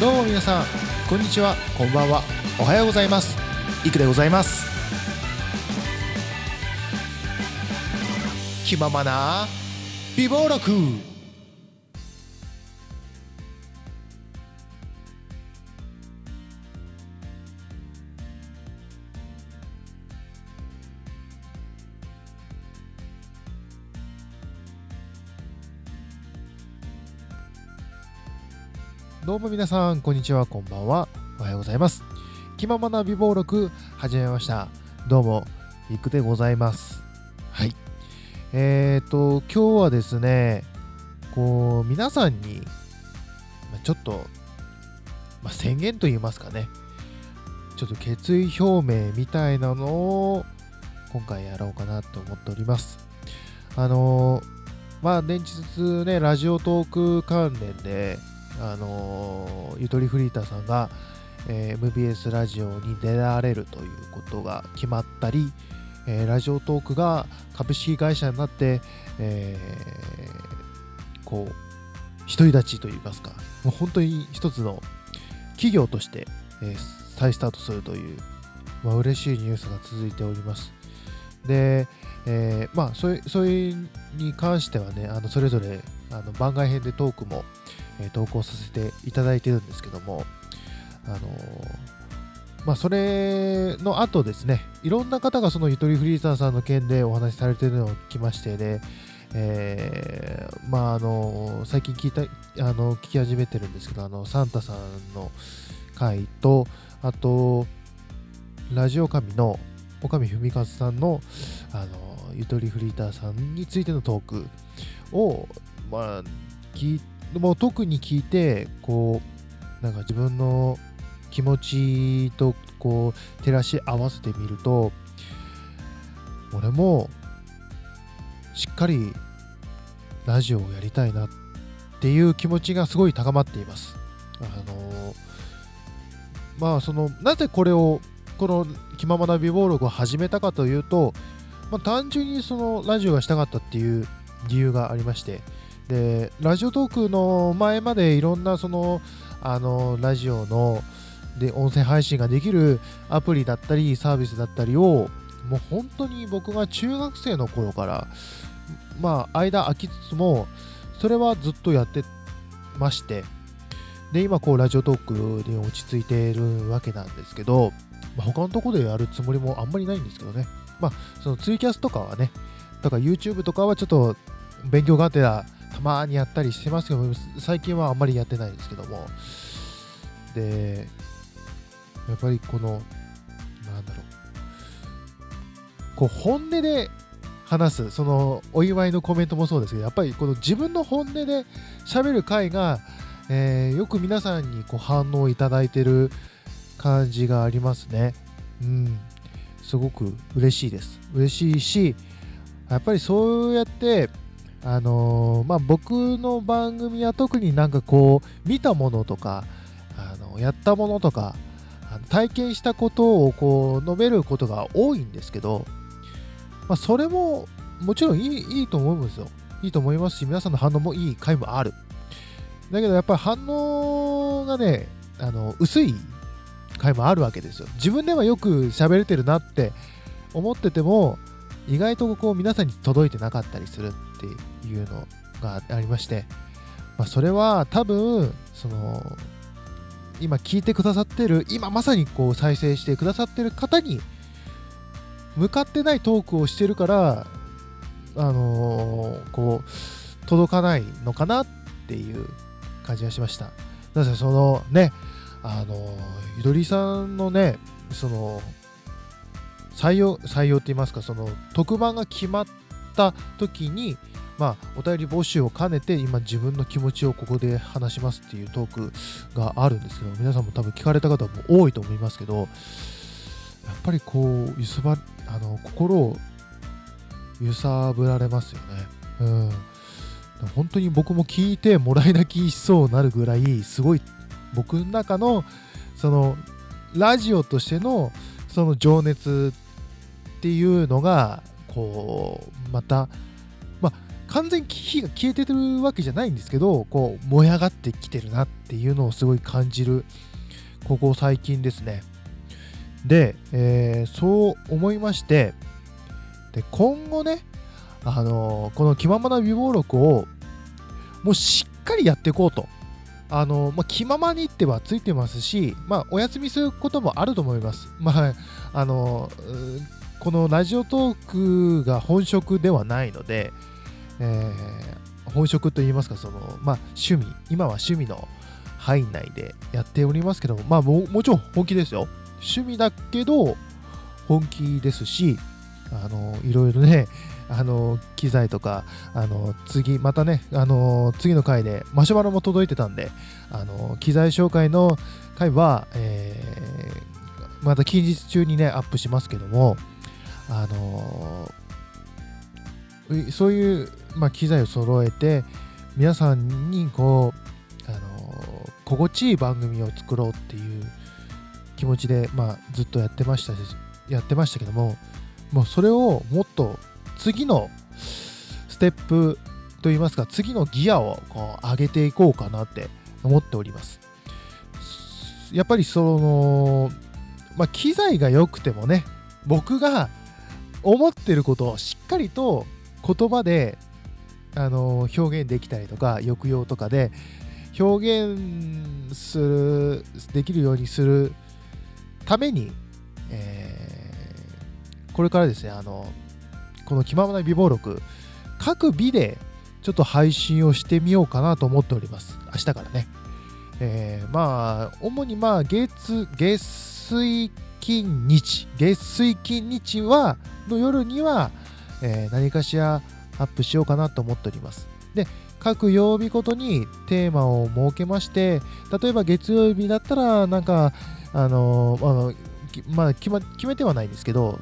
どうも皆さん、こんにちは、こんばんは、おはようございます。いくでございます。気ままな美貌録。どうも皆さん、こんにちは、こんばんは、おはようございます。気ままな美貌録始めました。どうもいくでございます。はい、今日はですね、こう皆さんにちょっと、宣言と言いますかね、ちょっと決意表明みたいなのを今回やろうかなと思っております。連日ね、ラジオトーク関連でゆとりフリーターさんが、MBS ラジオに出られるということが決まったり、ラジオトークが株式会社になって、こう独り立ちといいますか、もう本当に一つの企業として、再スタートするという、嬉しいニュースが続いております。で、それに関してはね、それぞれ番外編でトークも投稿させていただいてるんですけども、それの後ですね、いろんな方がそのゆとりフリーターさんの件でお話しされているのを聞きましてね、最近聞き始めてるんですけど、サンタさんの回と、あとラジオ神の岡見文和さんの、ゆとりフリーターさんについてのトークを、特に聞いて、こうなんか自分の気持ちとこう照らし合わせてみると、俺もしっかりラジオをやりたいなっていう気持ちがすごい高まっています。なぜこの気ままな美貌録を始めたかというと、単純にそのラジオがしたかったっていう理由がありまして、でラジオトークの前までいろんなそのラジオので音声配信ができるアプリだったりサービスだったりを、もう本当に僕が中学生の頃から間空きつつもそれはずっとやってまして、で今こうラジオトークに落ち着いているわけなんですけど、他のところでやるつもりもあんまりないんですけどね、そのツイキャスとかはね、だから YouTube とかはちょっと勉強がてらたまにやったりしてますけど、最近はあんまりやってないんですけども、でやっぱりこのこう本音で話す、そのお祝いのコメントもそうですけど、やっぱりこの自分の本音で喋る回が、よく皆さんにこう反応いただいてる感じがありますね。すごく嬉しいし、やっぱりそうやって僕の番組は特に見たものとかやったものとか体験したことをこう述べることが多いんですけど、それももちろんいいと思うんですよ。いいと思いますし、皆さんの反応もいい回もある。だけどやっぱり反応がね、薄い回もあるわけですよ。自分ではよく喋れてるなって思ってても、意外とこう皆さんに届いてなかったりするっていうのがありまして、それは多分その今聞いてくださってる、今まさにこう再生してくださってる方に向かってないトークをしてるから、こう届かないのかなっていう感じがしました。なのでそのね、ゆとりさんのね、その採用って言いますか、その特番が決まった時に、お便り募集を兼ねて今自分の気持ちをここで話しますっていうトークがあるんですけど、皆さんも多分聞かれた方も多いと思いますけど、やっぱりこう心を揺さぶられますよね。本当に僕も聞いてもらい泣きしそうになるぐらい、すごい僕の中のそのラジオとしてのその情熱っていうのがこうまた完全に火が消えてるわけじゃないんですけど、こう燃え上がってきてるなっていうのをすごい感じるここ最近ですね。で、そう思いまして、で今後ね、この気ままな備忘録をもうしっかりやっていこうと、気ままにってはついてますし、お休みすることもあると思います。このラジオトークが本職ではないので、本職といいますか、趣味、今は趣味の範囲内でやっておりますけども、もちろん本気ですよ。趣味だけど本気ですし、いろいろね、機材とか、次またね、次の回でマシュマロも届いてたんで、機材紹介の回は、また近日中にねアップしますけども、そういう、機材を揃えて皆さんにこう、心地いい番組を作ろうっていう気持ちで、ずっとやってましたけども、もうそれをもっと次のステップといいますか、次のギアをこう上げていこうかなって思っております。やっぱり機材が良くてもね、僕が思ってることをしっかりと言葉で表現できたりとか、抑揚とかで表現できるようにするために、これからですね、この気ままな備忘録、各日でちょっと配信をしてみようかなと思っております。明日からね、主に月水金日はの夜には、何かしらアップしようかなと思っております。で、各曜日ごとにテーマを設けまして、例えば月曜日だったら決めてはないんですけど、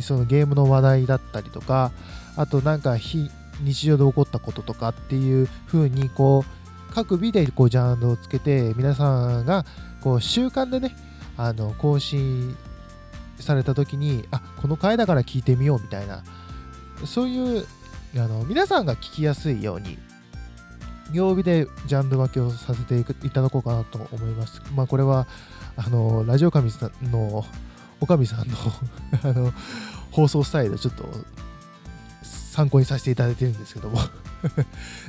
そのゲームの話題だったりとか、あと日常で起こったこととかっていう風に、こう各日でこうジャンルをつけて、皆さんがこう習慣でね、更新された時に、この回だから聞いてみようみたいな、そういう皆さんが聞きやすいように曜日でジャンル分けをさせていただこうかなと思います。これはラジオ神さんのおかみさんの放送スタイルでちょっと参考にさせていただいてるんですけども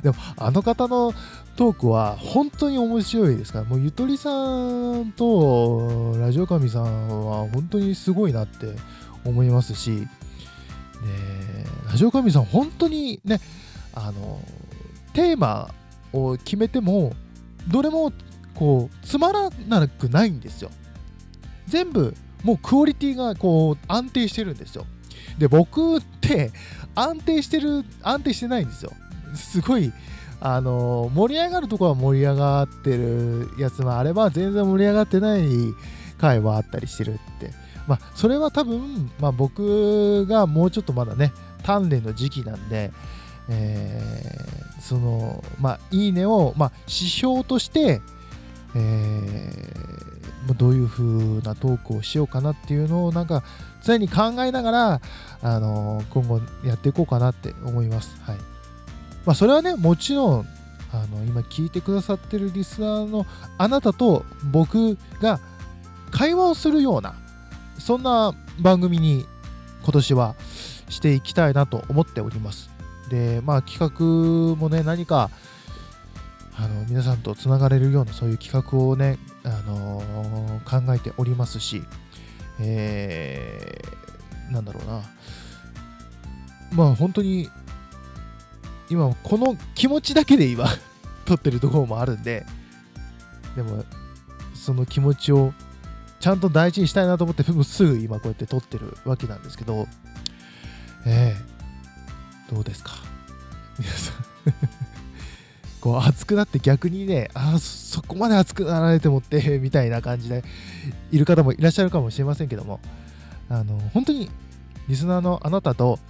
でも方のトークは本当に面白いですから、もうゆとりさんとラジオ神さんは本当にすごいなって思いますし、ラジオ神さん本当にね、テーマを決めてもどれもこうつまらなくないんですよ。全部もうクオリティがこう安定してるんですよ。で、僕って安定してないんですよ。すごい盛り上がるところは盛り上がってるやつもあれば、全然盛り上がってない回はあったりしてるって、それは多分僕がもうちょっとまだね鍛錬の時期なんで、いいねを、指標として、どういう風なトークをしようかなっていうのを常に考えながら、今後やっていこうかなって思います。はい。それはね、もちろん今聞いてくださってるリスナーのあなたと僕が会話をするような、そんな番組に今年はしていきたいなと思っております。で、企画もね、何か皆さんとつながれるような、そういう企画をね、考えておりますし、本当に今この気持ちだけで今撮ってるところもあるんで、でもその気持ちをちゃんと大事にしたいなと思って、すぐ今こうやって撮ってるわけなんですけど、どうですか皆さんこう熱くなって、逆にね、そこまで熱くなられてもってみたいな感じでいる方もいらっしゃるかもしれませんけども、本当にリスナーのあなたと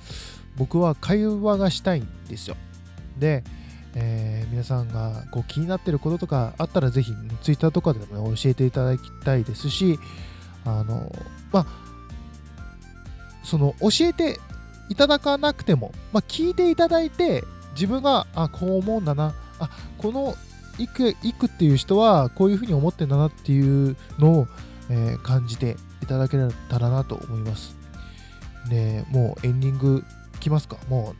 僕は会話がしたいんですよ。で、皆さんがこう気になってることとかあったら、ぜひツイッターとかでも、教えていただきたいですし、教えていただかなくても、聞いていただいて、自分がこう思うんだな、このいくっていう人はこういうふうに思ってんだなっていうのを、感じていただけたらなと思います。でもうエンディングきますか。も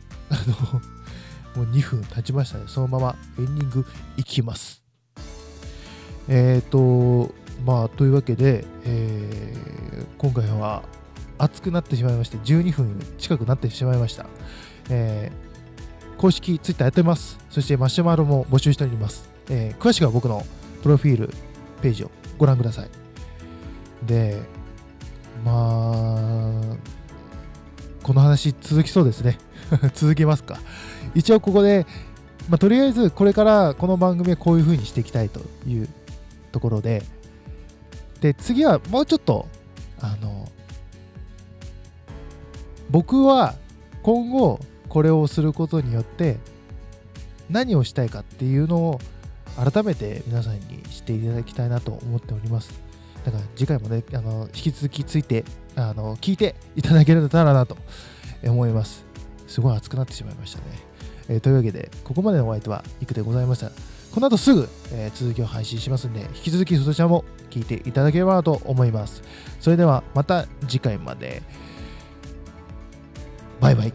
うもう2分経ちましたね。そのままエンディングいきます。というわけで、今回は熱くなってしまいまして、12分近くなってしまいました。公式ツイッターやってます。そしてマシュマロも募集しております。詳しくは僕のプロフィールページをご覧ください。でこの話続きそうですね続けますか。一応ここで、とりあえずこれからこの番組はこういう風にしていきたいというところで、次はもうちょっと僕は今後これをすることによって何をしたいかっていうのを改めて皆さんに知っていただきたいなと思っております。だから次回もね、引き続き聞いていただけたらなと思います。すごい熱くなってしまいましたね。というわけでここまでのお相手はいくでございました。この後すぐ、続きを配信しますので、引き続きそちらも聞いていただければなと思います。それではまた次回まで。バイバイ。